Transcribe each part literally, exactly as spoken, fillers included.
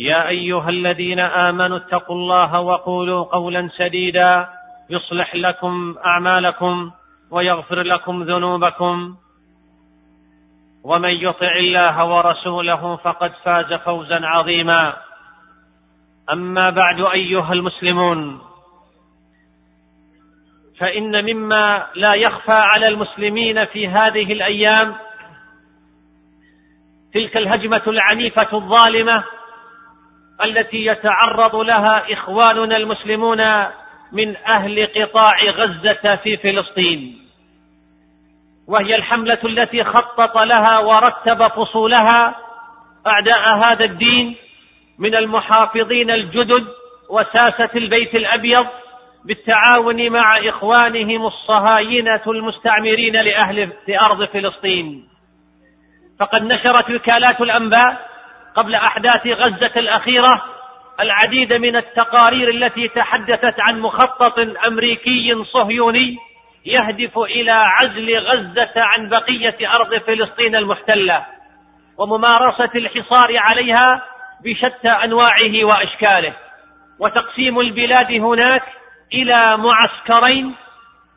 يا أيها الذين آمنوا اتقوا الله وقولوا قولا سديدا يصلح لكم أعمالكم ويغفر لكم ذنوبكم، ومن يطع الله ورسوله فقد فاز فوزا عظيما. أما بعد أيها المسلمون، فإن مما لا يخفى على المسلمين في هذه الأيام تلك الهجمة العنيفة الظالمة التي يتعرض لها إخواننا المسلمون من أهل قطاع غزة في فلسطين، وهي الحملة التي خطط لها ورتب فصولها أعداء هذا الدين من المحافظين الجدد وساسة البيت الأبيض بالتعاون مع إخوانهم الصهاينة المستعمرين لأهل أرض فلسطين. فقد نشرت وكالات الأنباء قبل أحداث غزة الأخيرة العديد من التقارير التي تحدثت عن مخطط أمريكي صهيوني يهدف إلى عزل غزة عن بقية أرض فلسطين المحتلة وممارسة الحصار عليها بشتى أنواعه وأشكاله، وتقسيم البلاد هناك إلى معسكرين،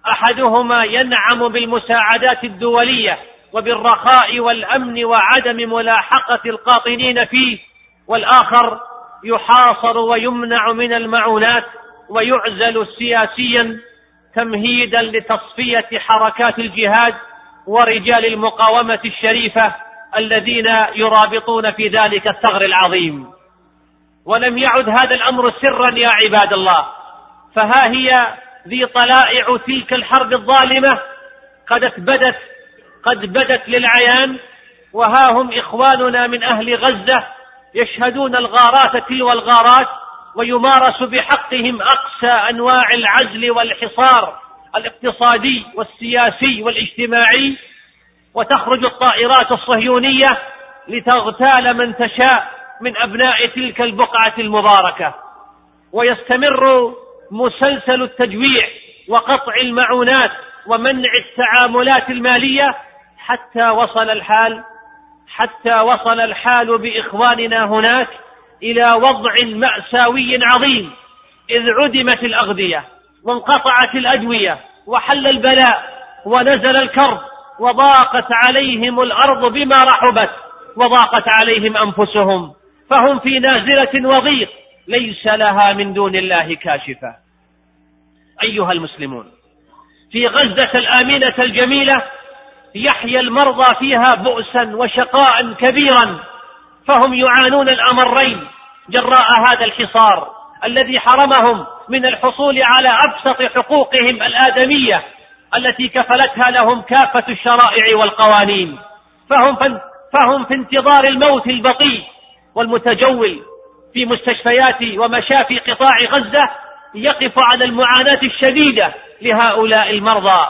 أحدهما ينعم بالمساعدات الدولية وبالرخاء والأمن وعدم ملاحقة القاطنين فيه، والآخر يحاصر ويمنع من المعونات ويعزل سياسيا تمهيدا لتصفية حركات الجهاد ورجال المقاومة الشريفة الذين يرابطون في ذلك الثغر العظيم. ولم يعد هذا الأمر سرا يا عباد الله، فها هي ذي طلائع تلك الحرب الظالمة قد بدت قد بدت للعيان، وها هم إخواننا من أهل غزة يشهدون الغارات تلو الغارات، ويمارس بحقهم أقسى أنواع العزل والحصار الاقتصادي والسياسي والاجتماعي، وتخرج الطائرات الصهيونية لتغتال من تشاء من أبناء تلك البقعة المباركة، ويستمر مسلسل التجويع وقطع المعونات ومنع التعاملات المالية حتى وصل الحال حتى وصل الحال بإخواننا هناك إلى وضع مأساوي عظيم، إذ عدمت الأغذية وانقطعت الأدوية وحل البلاء ونزل الكرب، وضاقت عليهم الأرض بما رحبت وضاقت عليهم أنفسهم، فهم في نازلة وضيق ليس لها من دون الله كاشفة. أيها المسلمون، في غزة الآمنة الجميلة يحيى المرضى فيها بؤسا وشقاء كبيرا، فهم يعانون الأمرين جراء هذا الحصار الذي حرمهم من الحصول على أبسط حقوقهم الآدمية التي كفلتها لهم كافة الشرائع والقوانين، فهم فهم في انتظار الموت البطيء والمتجول في مستشفيات ومشافي قطاع غزة يقف على المعاناة الشديدة لهؤلاء المرضى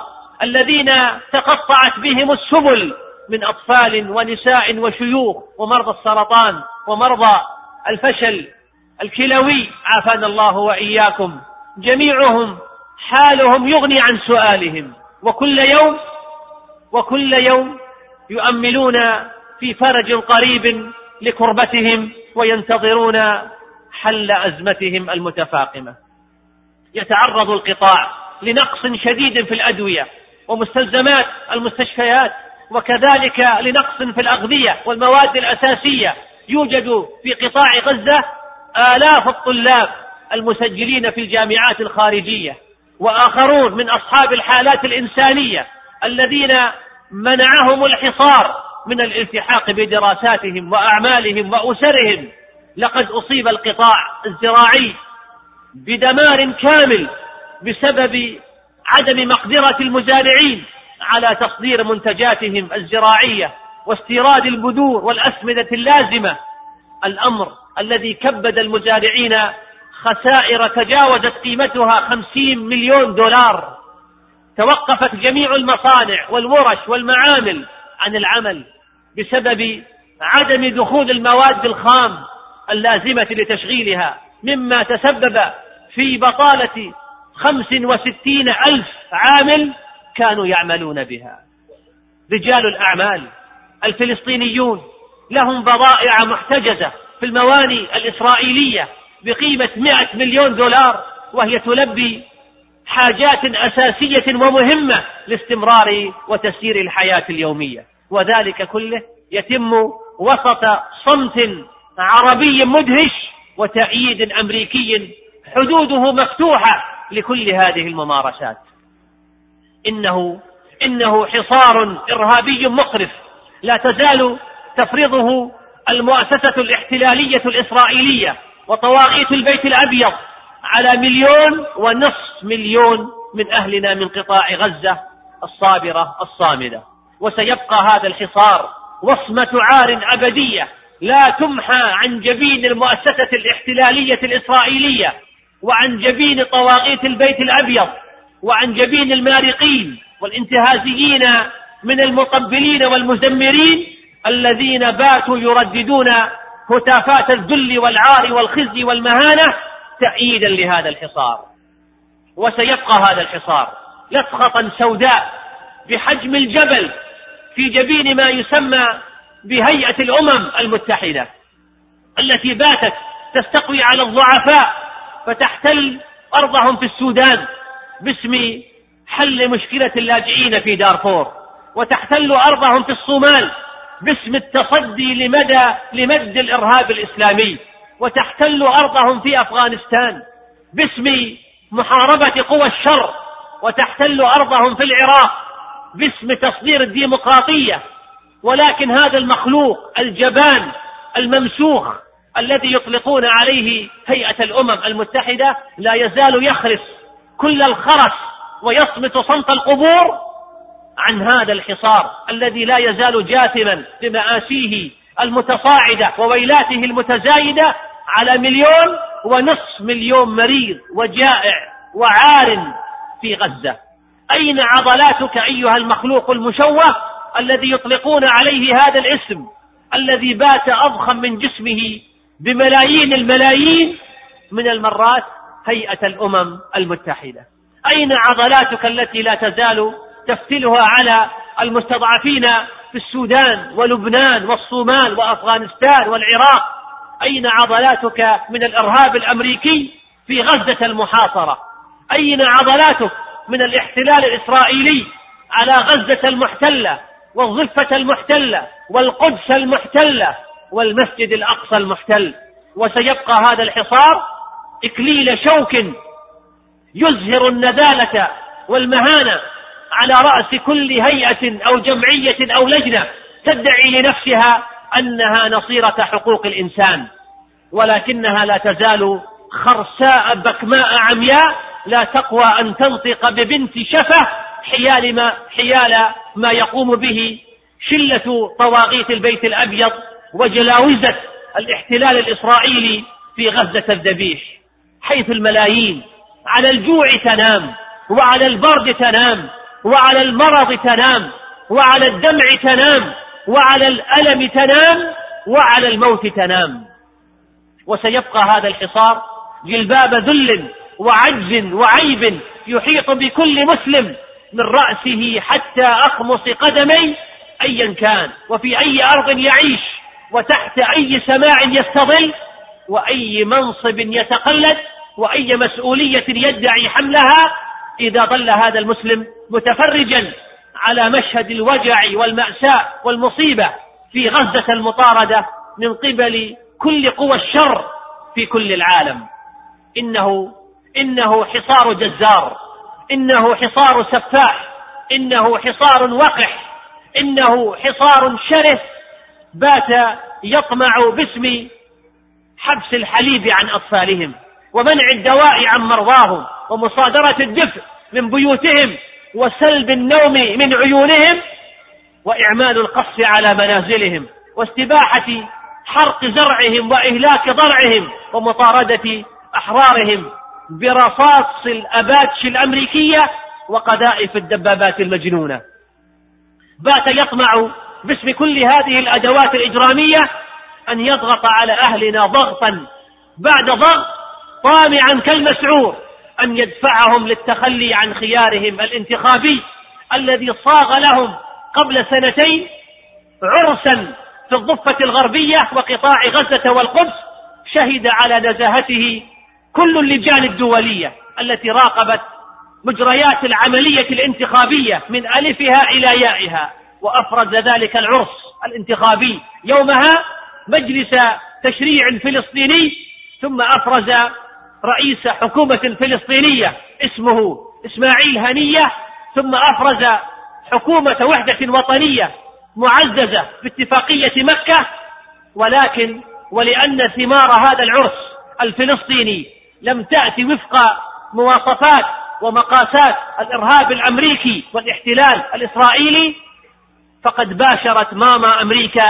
الذين تقطعت بهم السبل من أطفال ونساء وشيوخ ومرضى السرطان ومرضى الفشل الكلوي، عافانا الله وإياكم. جميعهم حالهم يغني عن سؤالهم، وكل يوم وكل يوم يؤملون في فرج قريب لكربتهم وينتظرون حل أزمتهم المتفاقمة. يتعرض القطاع لنقص شديد في الأدوية ومستلزمات المستشفيات، وكذلك لنقص في الأغذية والمواد الأساسية. يوجد في قطاع غزة آلاف الطلاب المسجلين في الجامعات الخارجية، وآخرون من أصحاب الحالات الإنسانية الذين منعهم الحصار من الالتحاق بدراساتهم وأعمالهم وأسرهم. لقد أصيب القطاع الزراعي بدمار كامل بسبب عدم مقدرة المزارعين على تصدير منتجاتهم الزراعية واستيراد البذور والأسمدة اللازمة، الأمر الذي كبد المزارعين خسائر تجاوزت قيمتها خمسين مليون دولار. توقفت جميع المصانع والورش والمعامل عن العمل بسبب عدم دخول المواد الخام اللازمة لتشغيلها، مما تسبب في بطالة خمس وستين ألف عامل كانوا يعملون بها. رجال الأعمال الفلسطينيون لهم بضائع محتجزة في المواني الإسرائيلية بقيمة مئة مليون دولار، وهي تلبي حاجات أساسية ومهمة لاستمرار وتسيير الحياة اليومية، وذلك كله يتم وسط صمت عربي مدهش وتأييد أمريكي حدوده مفتوحة لكل هذه الممارسات. إنه إنه حصار إرهابي مقرف لا تزال تفرضه المؤسسة الاحتلالية الإسرائيلية وطواغيت البيت الأبيض على مليون ونصف مليون من أهلنا من قطاع غزة الصابرة الصامدة. وسيبقى هذا الحصار وصمة عار أبدية لا تمحى عن جبين المؤسسة الاحتلالية الإسرائيلية، وعن جبين طواغيت البيت الأبيض، وعن جبين المارقين والانتهازيين من المطبلين والمزمرين الذين باتوا يرددون هتافات الذل والعار والخزي والمهانة تأييدا لهذا الحصار. وسيبقى هذا الحصار لصخة سوداء بحجم الجبل في جبين ما يسمى بهيئة الأمم المتحدة التي باتت تستقوي على الضعفاء فتحتل أرضهم في السودان باسم حل مشكلة اللاجئين في دارفور، وتحتل أرضهم في الصومال باسم التصدي لمدى لمد الإرهاب الإسلامي، وتحتل أرضهم في أفغانستان باسم محاربة قوى الشر، وتحتل أرضهم في العراق باسم تصدير الديمقراطية. ولكن هذا المخلوق الجبان الممسوخ الذي يطلقون عليه هيئة الأمم المتحدة لا يزال يخرس كل الخرس ويصمت صمت القبور عن هذا الحصار الذي لا يزال جاثما بمآسيه المتصاعدة وويلاته المتزايدة على مليون ونصف مليون مريض وجائع وعار في غزة. أين عضلاتك أيها المخلوق المشوه الذي يطلقون عليه هذا الاسم الذي بات أضخم من جسمه بملايين الملايين من المرات هيئة الأمم المتحدة؟ أين عضلاتك التي لا تزال تفتلها على المستضعفين في السودان ولبنان والصومال وأفغانستان والعراق؟ أين عضلاتك من الإرهاب الأمريكي في غزة المحاصرة؟ أين عضلاتك من الاحتلال الإسرائيلي على غزة المحتلة والضفة المحتلة والقدس المحتلة والمسجد الأقصى المحتل؟ وسيبقى هذا الحصار إكليل شوك يزهر النذالة والمهانة على رأس كل هيئة أو جمعية أو لجنة تدعي لنفسها أنها نصيرة حقوق الإنسان، ولكنها لا تزال خرساء بكماء عمياء لا تقوى أن تنطق ببنت شفة حيال ما, حيال ما يقوم به شلة طواغيت البيت الأبيض وجلاوزة الاحتلال الإسرائيلي في غزة الذبيح، حيث الملايين على الجوع تنام، وعلى البرد تنام، وعلى المرض تنام، وعلى الدمع تنام، وعلى الألم تنام، وعلى الموت تنام. وسيبقى هذا الحصار جلباب ذل وعجز وعيب يحيط بكل مسلم من رأسه حتى أخمص قدمي أيا كان، وفي أي أرض يعيش، وتحت أي سماع يستظل، وأي منصب يتقلد، وأي مسؤولية يدعي حملها، إذا ظل هذا المسلم متفرجا على مشهد الوجع والمأساة والمصيبة في غزة المطاردة من قبل كل قوى الشر في كل العالم. إنه إنه حصار جزار، إنه حصار سفاح، إنه حصار وقح، إنه حصار شرس بات يطمع باسم حبس الحليب عن أطفالهم ومنع الدواء عن مرضاهم ومصادرة الدفء من بيوتهم وسلب النوم من عيونهم وإعمال القصف على منازلهم واستباحة حرق زرعهم وإهلاك ضرعهم ومطاردة أحرارهم برصاص الأباتش الأمريكية وقذائف الدبابات المجنونة. بات يطمع باسم كل هذه الأدوات الإجرامية أن يضغط على أهلنا ضغطا بعد ضغط، طامعا كالمسعور أن يدفعهم للتخلي عن خيارهم الانتخابي الذي صاغ لهم قبل سنتين عرسا في الضفة الغربية وقطاع غزة والقدس شهد على نزاهته كل اللجان الدولية التي راقبت مجريات العملية الانتخابية من ألفها إلى يائها. وأفرز ذلك العرس الانتخابي يومها مجلس تشريع فلسطيني، ثم أفرز رئيس حكومة فلسطينية اسمه إسماعيل هنية، ثم أفرز حكومة وحدة وطنية معززة باتفاقية مكة. ولكن ولأن ثمار هذا العرس الفلسطيني لم تأتي وفق مواصفات ومقاسات الإرهاب الأمريكي والاحتلال الإسرائيلي، فقد باشرت ماما أمريكا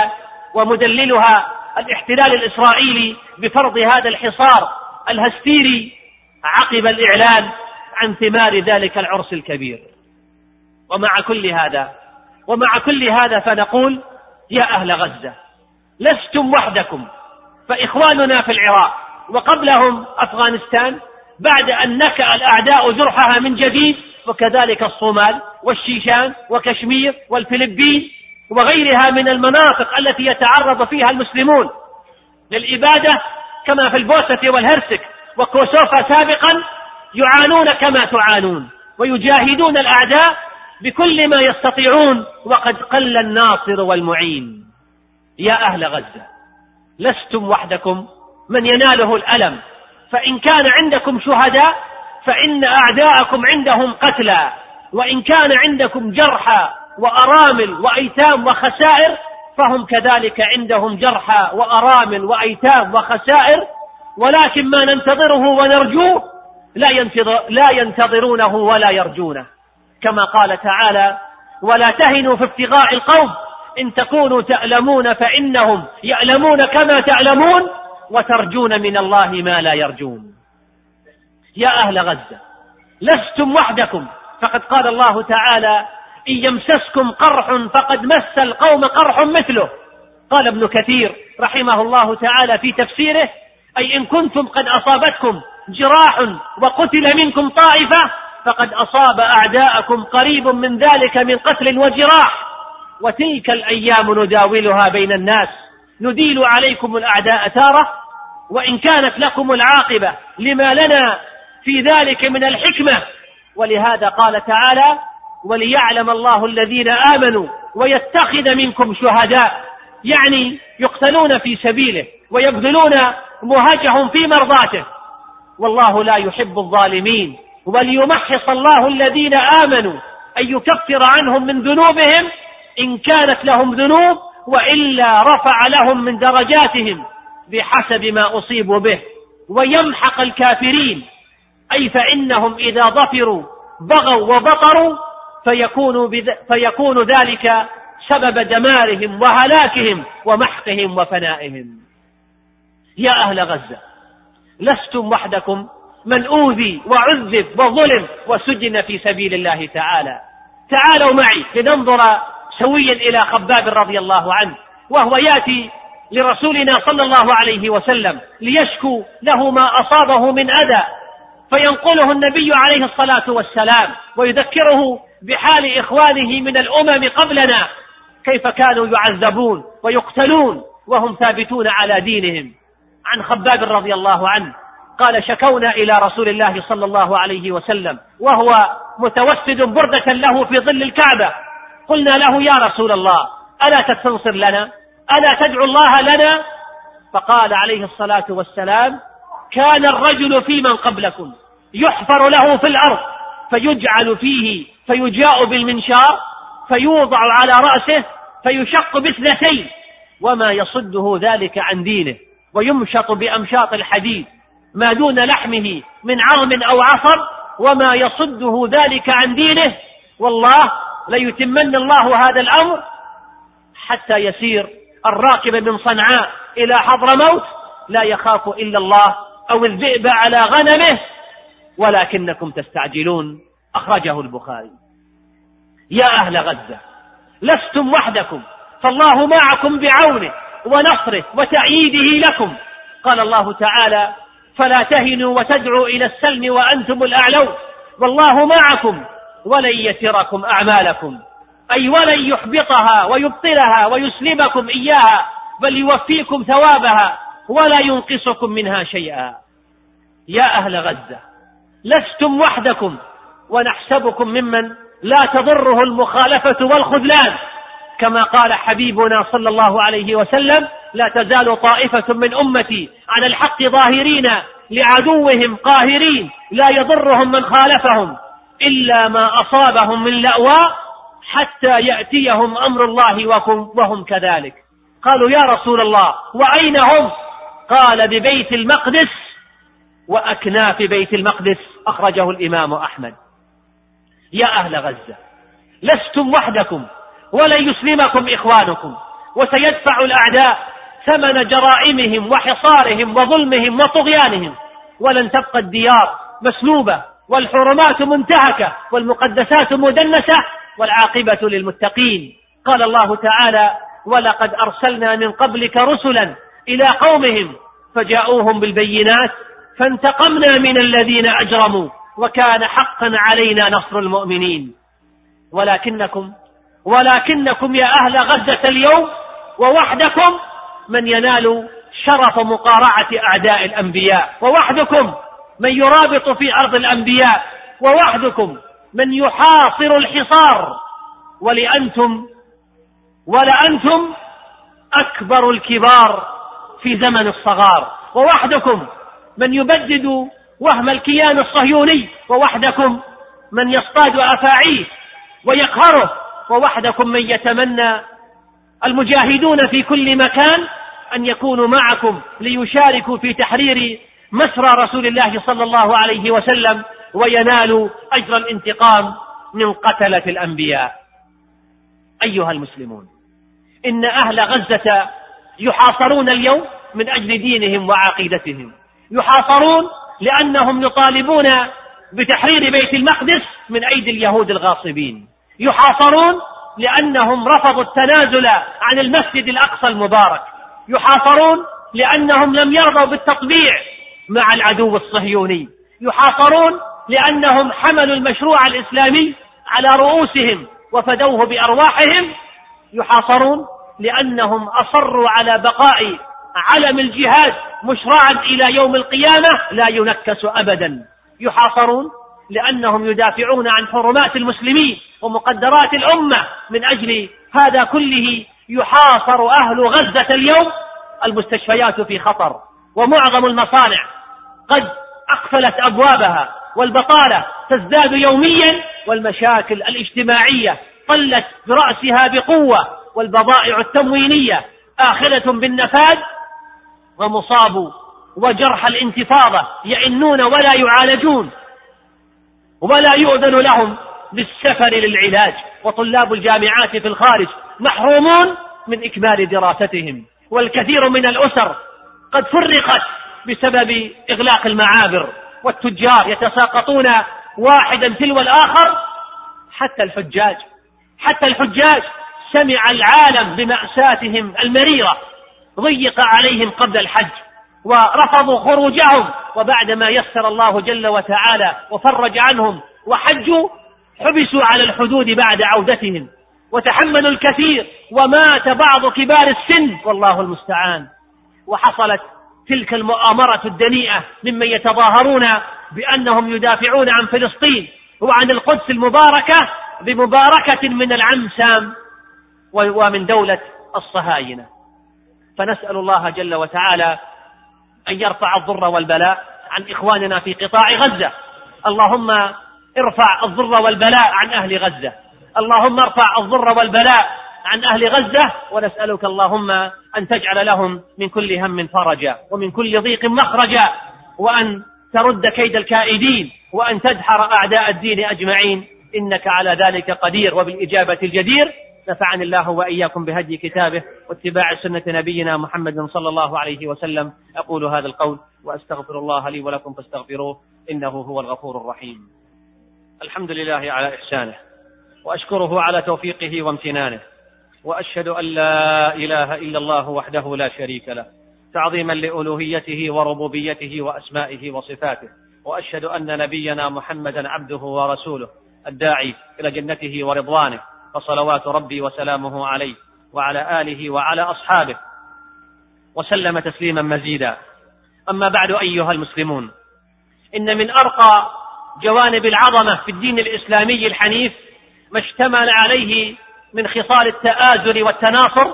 ومدللها الاحتلال الإسرائيلي بفرض هذا الحصار الهستيري عقب الإعلان عن ثمار ذلك العرس الكبير. ومع كل هذا ومع كل هذا فنقول يا أهل غزة لستم وحدكم، فإخواننا في العراق وقبلهم أفغانستان بعد أن نكأ الأعداء جرحها من جديد، وكذلك الصومال والشيشان وكشمير والفلبين وغيرها من المناطق التي يتعرض فيها المسلمون للإبادة كما في البوسنة والهرسك وكوسوفا سابقا، يعانون كما تعانون ويجاهدون الأعداء بكل ما يستطيعون، وقد قل الناصر والمعين. يا أهل غزة لستم وحدكم من يناله الألم، فإن كان عندكم شهداء فإن أعداءكم عندهم قتلى، وإن كان عندكم جرحى وأرامل وأيتام وخسائر فهم كذلك عندهم جرحى وأرامل وأيتام وخسائر، ولكن ما ننتظره ونرجوه لا ينتظرونه ولا يرجونه، كما قال تعالى: ولا تهنوا في ابتغاء القوم إن تكونوا تألمون فإنهم يألمون كما تألمون وترجون من الله ما لا يرجون. يا أهل غزة لستم وحدكم، فقد قال الله تعالى: إن يمسسكم قرح فقد مس القوم قرح مثله. قال ابن كثير رحمه الله تعالى في تفسيره: أي إن كنتم قد أصابتكم جراح وقتل منكم طائفة فقد أصاب أعداءكم قريب من ذلك من قتل وجراح، وتلك الأيام نداولها بين الناس نديل عليكم الأعداء تارة، وإن كانت لكم العاقبة لما لنا في ذلك من الحكمة. ولهذا قال تعالى: وليعلم الله الذين آمنوا ويتخذ منكم شهداء، يعني يقتلون في سبيله ويبذلون مهجهم في مرضاته، والله لا يحب الظالمين. وليمحص الله الذين آمنوا، أن يكفر عنهم من ذنوبهم إن كانت لهم ذنوب، وإلا رفع لهم من درجاتهم بحسب ما أصيبوا به، ويمحق الكافرين، أي فإنهم إذا ظفروا بغوا وبطروا فيكون, بذ... فيكون ذلك سبب دمارهم وهلاكهم ومحقهم وفنائهم. يا أهل غزة لستم وحدكم من أوذي وعذب وظلم وسجن في سبيل الله تعالى. تعالوا معي لننظر سويا إلى خباب رضي الله عنه وهو يأتي لرسولنا صلى الله عليه وسلم ليشكو له ما أصابه من أذى، فينقله النبي عليه الصلاة والسلام ويذكره بحال إخوانه من الأمم قبلنا، كيف كانوا يعذبون ويقتلون وهم ثابتون على دينهم. عن خباب رضي الله عنه قال: شكونا إلى رسول الله صلى الله عليه وسلم وهو متوسد بردة له في ظل الكعبة، قلنا له: يا رسول الله ألا تستنصر لنا؟ ألا تدعو الله لنا؟ فقال عليه الصلاة والسلام: كان الرجل في من قبلكم يحفر له في الأرض فيجعل فيه فيجاء بالمنشار فيوضع على رأسه فيشق باثنتين وما يصده ذلك عن دينه، ويمشط بأمشاط الحديد ما دون لحمه من عظم أو عصب وما يصده ذلك عن دينه، والله ليتمن الله هذا الأمر حتى يسير الراكب من صنعاء إلى حضرموت لا يخاف إلا الله أو الذئب على غنمه ولكنكم تستعجلون. أخرجه البخاري. يا أهل غزة لستم وحدكم، فالله معكم بعونه ونصره وتأييده لكم. قال الله تعالى: فلا تهنوا وتدعوا إلى السلم وأنتم الأعلون والله معكم ولن يتركم أعمالكم، أي ولن يحبطها ويبطلها ويسلبكم إياها بل يوفيكم ثوابها ولا ينقصكم منها شيئا. يا أهل غزة لستم وحدكم، ونحسبكم ممن لا تضره المخالفة والخذلان، كما قال حبيبنا صلى الله عليه وسلم: لا تزال طائفة من أمتي على الحق ظاهرين لعدوهم قاهرين لا يضرهم من خالفهم إلا ما أصابهم من لأواء حتى يأتيهم أمر الله وهم كذلك. قالوا: يا رسول الله وأين هم؟ قال: ببيت المقدس وأكناف بيت المقدس. أخرجه الإمام أحمد. يا أهل غزة لستم وحدكم، ولن يسلمكم إخوانكم، وسيدفع الأعداء ثمن جرائمهم وحصارهم وظلمهم وطغيانهم، ولن تبقى الديار مسلوبة والحرمات منتهكة والمقدسات مدنسة، والعاقبة للمتقين. قال الله تعالى: ولقد أرسلنا من قبلك رسلا إلى قومهم فجاءوهم بالبينات فانتقمنا من الذين أجرموا وكان حقا علينا نصر المؤمنين. ولكنكم ولكنكم يا أهل غزة اليوم ووحدكم من ينال شرف مقارعة أعداء الأنبياء، ووحدكم من يرابط في أرض الأنبياء، ووحدكم من يحاصر الحصار، ولأنتم ولأنتم أكبر الكبار في زمن الصغار، ووحدكم من يبدد وهم الكيان الصهيوني، ووحدكم من يصطاد أفاعيه ويقهره، ووحدكم من يتمنى المجاهدون في كل مكان أن يكونوا معكم ليشاركوا في تحرير مسرى رسول الله صلى الله عليه وسلم وينالوا أجر الانتقام من قتلة الأنبياء. أيها المسلمون، إن أهل غزة يحاصرون اليوم من أجل دينهم وعقيدتهم، يحاصرون لأنهم يطالبون بتحرير بيت المقدس من أيدي اليهود الغاصبين، يحاصرون لأنهم رفضوا التنازل عن المسجد الأقصى المبارك، يحاصرون لأنهم لم يرضوا بالتطبيع مع العدو الصهيوني، يحاصرون لأنهم حملوا المشروع الإسلامي على رؤوسهم وفدوه بأرواحهم، يحاصرون لأنهم أصروا على بقاء علم الجهاد مشروعا إلى يوم القيامة لا ينكس أبدا، يحاصرون لأنهم يدافعون عن حرمات المسلمين ومقدرات الأمة. من أجل هذا كله يحاصر أهل غزة اليوم. المستشفيات في خطر، ومعظم المصانع قد أقفلت أبوابها، والبطالة تزداد يوميا، والمشاكل الاجتماعية طلت برأسها بقوة، والبضائع التموينية آخرة بالنفاذ، ومصاب وجرح الانتفاضة يئنون ولا يعالجون ولا يؤذن لهم بالسفر للعلاج، وطلاب الجامعات في الخارج محرومون من إكمال دراستهم، والكثير من الأسر قد فرقت بسبب إغلاق المعابر، والتجار يتساقطون واحدا تلو الآخر، حتى الحجاج حتى الحجاج سمع العالم بمأساتهم المريرة، ضيق عليهم قبل الحج ورفضوا خروجهم، وبعدما يسر الله جل وتعالى وفرج عنهم وحجوا حبسوا على الحدود بعد عودتهم، وتحملوا الكثير، ومات بعض كبار السن والله المستعان. وحصلت تلك المؤامرة الدنيئة ممن يتظاهرون بأنهم يدافعون عن فلسطين وعن القدس المباركة بمباركة من العم سام ومن دولة الصهاينة. فنسأل الله جل وتعالى أن يرفع الضر والبلاء عن إخواننا في قطاع غزة. اللهم ارفع الضر والبلاء عن أهل غزة، اللهم ارفع الضر والبلاء عن أهل غزة، ونسألك اللهم أن تجعل لهم من كل هم فرجا ومن كل ضيق مخرجا، وأن ترد كيد الكائدين، وأن تدحر أعداء الدين أجمعين، إنك على ذلك قدير وبالإجابة الجدير. نفعني الله وإياكم بهدي كتابه واتباع سنة نبينا محمد صلى الله عليه وسلم. أقول هذا القول وأستغفر الله لي ولكم فاستغفروه إنه هو الغفور الرحيم. الحمد لله على إحسانه، وأشكره على توفيقه وامتنانه، وأشهد أن لا إله إلا الله وحده لا شريك له تعظيما لألوهيته وربوبيته وأسمائه وصفاته، وأشهد أن نبينا محمدا عبده ورسوله الداعي إلى جنته ورضوانه، فصلوات ربي وسلامه عليه وعلى آله وعلى أصحابه وسلم تسليما مزيدا. أما بعد، أيها المسلمون، إن من أرقى جوانب العظمة في الدين الإسلامي الحنيف ما اشتمل عليه من خصال التآزر والتناصر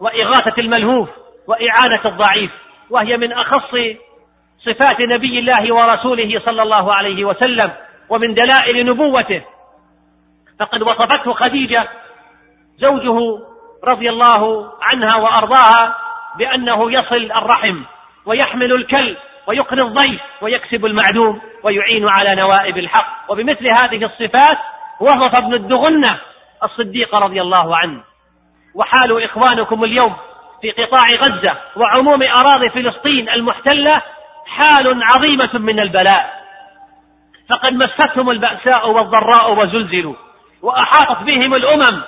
وإغاثة الملهوف وإعانة الضعيف، وهي من أخص صفات نبي الله ورسوله صلى الله عليه وسلم ومن دلائل نبوته. فقد وصفته خديجة زوجه رضي الله عنها وأرضاها بأنه يصل الرحم ويحمل الكل ويقري الضيف ويكسب المعدوم ويعين على نوائب الحق. وبمثل هذه الصفات وصف ابن الدغنة الصديق رضي الله عنه. وحال إخوانكم اليوم في قطاع غزة وعموم أراضي فلسطين المحتلة حال عظيمة من البلاء، فقد مستهم البأساء والضراء وزلزلوا، وأحاطت بهم الأمم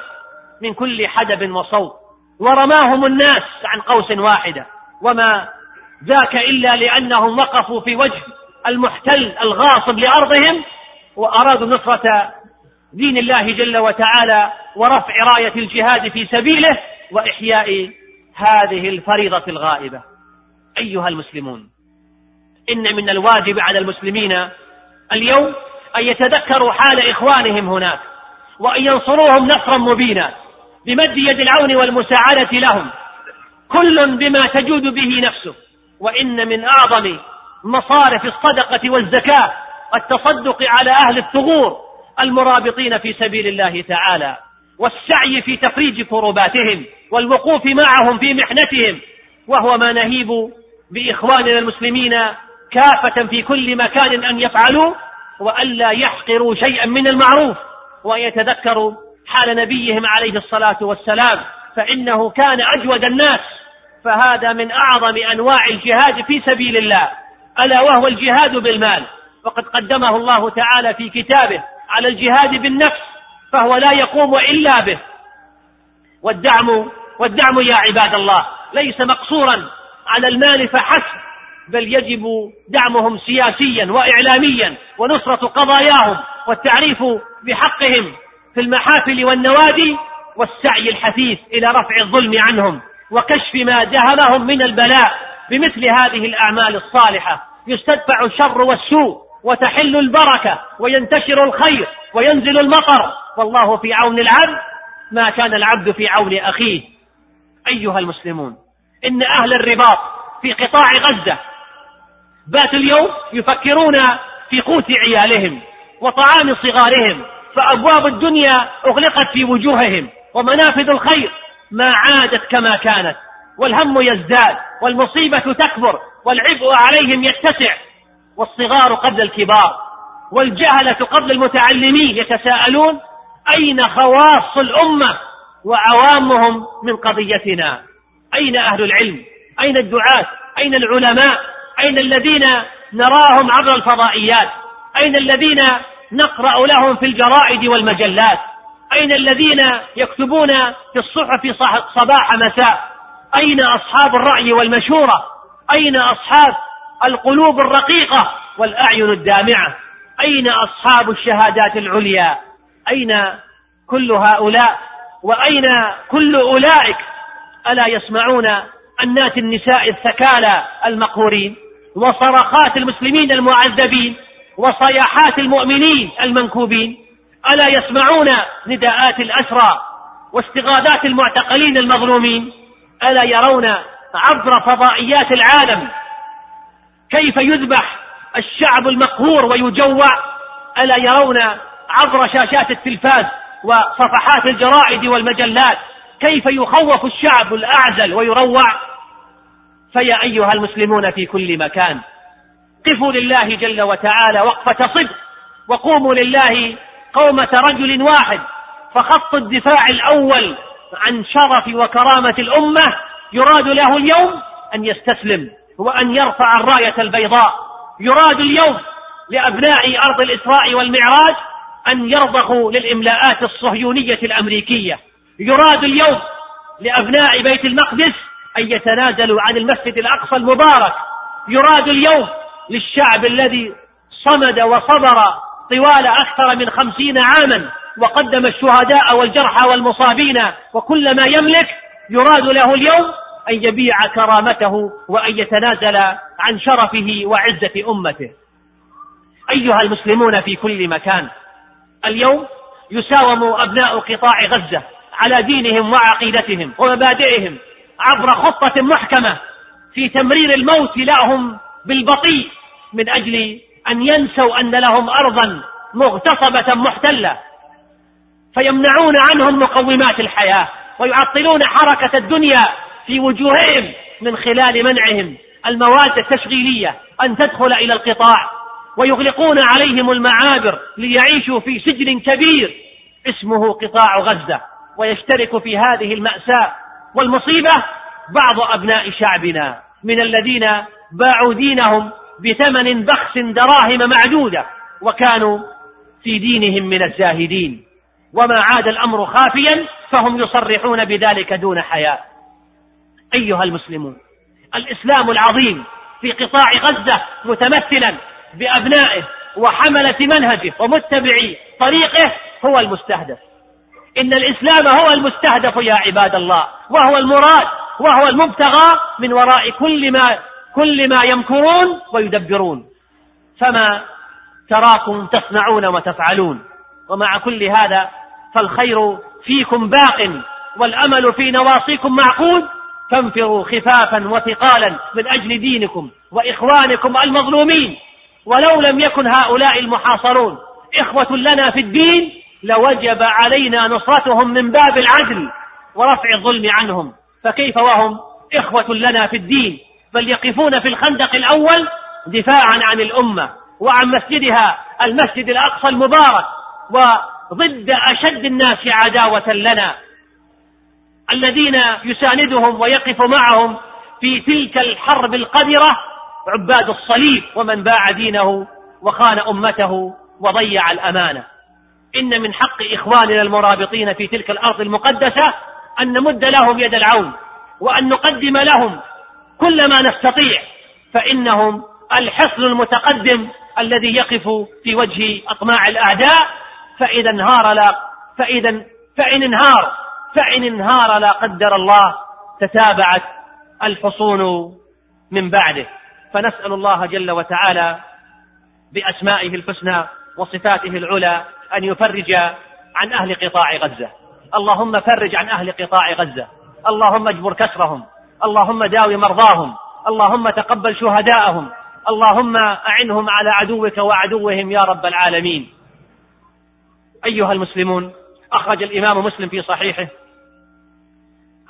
من كل حدب وصوب، ورماهم الناس عن قوس واحدة، وما ذاك إلا لأنهم وقفوا في وجه المحتل الغاصب لأرضهم وأرادوا نصرة دين الله جل وتعالى ورفع راية الجهاد في سبيله وإحياء هذه الفريضة الغائبة. أيها المسلمون، إن من الواجب على المسلمين اليوم أن يتذكروا حال إخوانهم هناك، وأن ينصروهم نصرا مبينا بمد يد العون والمساعدة لهم، كل بما تجود به نفسه. وإن من أعظم مصارف الصدقة والزكاة التصدق على أهل الثغور المرابطين في سبيل الله تعالى، والسعي في تفريج كرباتهم والوقوف معهم في محنتهم، وهو ما نهيب بإخواننا المسلمين كافة في كل مكان أن يفعلوا، وألا يحقروا شيئا من المعروف، وأن يتذكروا حال نبيهم عليه الصلاة والسلام، فإنه كان أجود الناس. فهذا من أعظم أنواع الجهاد في سبيل الله، ألا وهو الجهاد بالمال، وقد قدمه الله تعالى في كتابه على الجهاد بالنفس، فهو لا يقوم إلا به. والدعم والدعم يا عباد الله ليس مقصورا على المال فحسب، بل يجب دعمهم سياسيا وإعلاميا، ونصرة قضاياهم، والتعريف بحقهم في المحافل والنوادي، والسعي الحثيث إلى رفع الظلم عنهم وكشف ما دهمهم من البلاء. بمثل هذه الأعمال الصالحة يستدفع الشر والسوء، وتحل البركة، وينتشر الخير، وينزل المطر، والله في عون العبد ما كان العبد في عون أخيه. أيها المسلمون، إن أهل الرباط في قطاع غزة بات اليوم يفكرون في قوت عيالهم وطعام صغارهم، فأبواب الدنيا أغلقت في وجوههم، ومنافذ الخير ما عادت كما كانت، والهم يزداد، والمصيبة تكبر، والعبء عليهم يتسع، والصغار قبل الكبار، والجهلة قبل المتعلمين يتساءلون أين خواص الأمة وعوامهم من قضيتنا؟ أين أهل العلم؟ أين الدعاة؟ أين العلماء؟ أين الذين نراهم عبر الفضائيات؟ أين الذين نقرأ لهم في الجرائد والمجلات؟ أين الذين يكتبون في الصحف صباح مساء؟ أين أصحاب الرأي والمشورة؟ أين أصحاب القلوب الرقيقة والأعين الدامعة؟ أين أصحاب الشهادات العليا؟ أين كل هؤلاء؟ وأين كل أولئك؟ ألا يسمعون أنات النساء الثكالى المقهورين، وصرخات المسلمين المعذبين، وصياحات المؤمنين المنكوبين؟ ألا يسمعون نداءات الأسرى واستغاثات المعتقلين المظلومين؟ ألا يرون عبر فضائيات العالم كيف يذبح الشعب المقهور ويجوع؟ ألا يرون عبر شاشات التلفاز وصفحات الجرائد والمجلات كيف يخوف الشعب الأعزل ويروع؟ فيا أيها المسلمون في كل مكان، قفوا لله جل وتعالى وقفة صدق، وقوموا لله قومة رجل واحد. فخط الدفاع الأول عن شرف وكرامة الأمة يراد له اليوم أن يستسلم وأن يرفع الراية البيضاء. يراد اليوم لأبناء أرض الإسراء والمعراج أن يرضخوا للإملاءات الصهيونية الأمريكية. يراد اليوم لأبناء بيت المقدس أن يتنازلوا عن المسجد الأقصى المبارك. يراد اليوم للشعب الذي صمد وصبر طوال أكثر من خمسين عاما وقدم الشهداء والجرحى والمصابين وكل ما يملك، يراد له اليوم أن يبيع كرامته وأن يتنازل عن شرفه وعزة أمته. أيها المسلمون في كل مكان، اليوم يساوم أبناء قطاع غزة على دينهم وعقيدتهم ومبادئهم عبر خطة محكمة في تمرير الموت لهم بالبطيء، من أجل أن ينسوا أن لهم أرضا مغتصبة محتلة، فيمنعون عنهم مقومات الحياة ويعطلون حركة الدنيا في وجوههم من خلال منعهم المواد التشغيلية أن تدخل إلى القطاع، ويغلقون عليهم المعابر ليعيشوا في سجن كبير اسمه قطاع غزة. ويشترك في هذه المأساة والمصيبة بعض أبناء شعبنا من الذين باعوا دينهم بثمن بخس دراهم معدودة وكانوا في دينهم من الزاهدين، وما عاد الأمر خافيا فهم يصرحون بذلك دون حياء. أيها المسلمون، الإسلام العظيم في قطاع غزة متمثلا بأبنائه وحملة منهجه ومتبعي طريقه هو المستهدف. إن الإسلام هو المستهدف يا عباد الله، وهو المراد وهو المبتغى من وراء كل ما كل ما يمكرون ويدبرون. فما تراكم تصنعون وتفعلون. ومع كل هذا فالخير فيكم باق والأمل في نواصيكم معقود، فانفروا خفافا وثقالا من أجل دينكم وإخوانكم المظلومين. ولو لم يكن هؤلاء المحاصرون إخوة لنا في الدين لوجب علينا نصرتهم من باب العدل ورفع الظلم عنهم، فكيف وهم إخوة لنا في الدين بل يقفون في الخندق الأول دفاعا عن الأمة وعن مسجدها المسجد الأقصى المبارك، وضد أشد الناس عداوة لنا الذين يساندهم ويقف معهم في تلك الحرب القذرة عباد الصليب ومن باع دينه وخان أمته وضيع الأمانة. إن من حق إخواننا المرابطين في تلك الأرض المقدسة أن نمد لهم يد العون وأن نقدم لهم كل ما نستطيع، فإنهم الحصن المتقدم الذي يقف في وجه أطماع الأعداء. فإذا انهار لا فإذا فإن انهار فإن انهار لا قدر الله تتابعت الحصون من بعده. فنسأل الله جل وتعالى بأسمائه الحسنى وصفاته العلى أن يفرج عن أهل قطاع غزة. اللهم فرج عن أهل قطاع غزة، اللهم اجبر كسرهم، اللهم داوي مرضاهم، اللهم تقبل شهداءهم، اللهم أعنهم على عدوك وعدوهم يا رب العالمين. أيها المسلمون، أخرج الإمام مسلم في صحيحه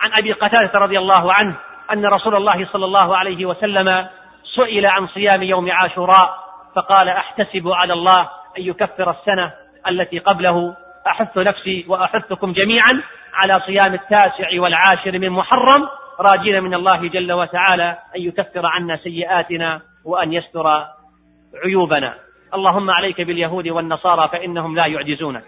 عن أبي قتادة رضي الله عنه أن رسول الله صلى الله عليه وسلم سئل عن صيام يوم عاشوراء فقال: أحتسب على الله أن يكفر السنة التي قبله، أحث نفسي وأحثكم جميعا على صيام التاسع والعاشر من محرم، راجين من الله جل وتعالى أن يكفر عنا سيئاتنا وأن يستر عيوبنا. اللهم عليك باليهود والنصارى فإنهم لا يعجزونك،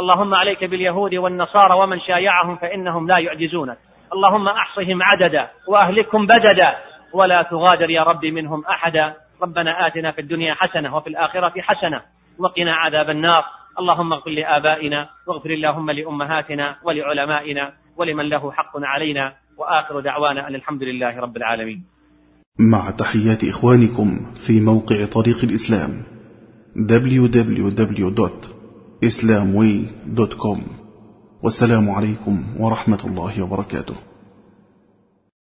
اللهم عليك باليهود والنصارى ومن شايعهم فإنهم لا يعجزونك، اللهم أحصهم عددا وأهلكهم بددا ولا تغادر يا رب منهم أحدا. ربنا آتنا في الدنيا حسنة وفي الآخرة حسنة وقنا عذاب النار. اللهم اغفر لآبائنا واغفر اللهم لأمهاتنا ولعلمائنا ولمن له حق علينا. وآخر دعوانا أن الحمد لله رب العالمين. مع تحيات إخوانكم في موقع طريق الإسلام دبليو دبليو دبليو دوت islamway دوت كوم. والسلام عليكم ورحمة الله وبركاته.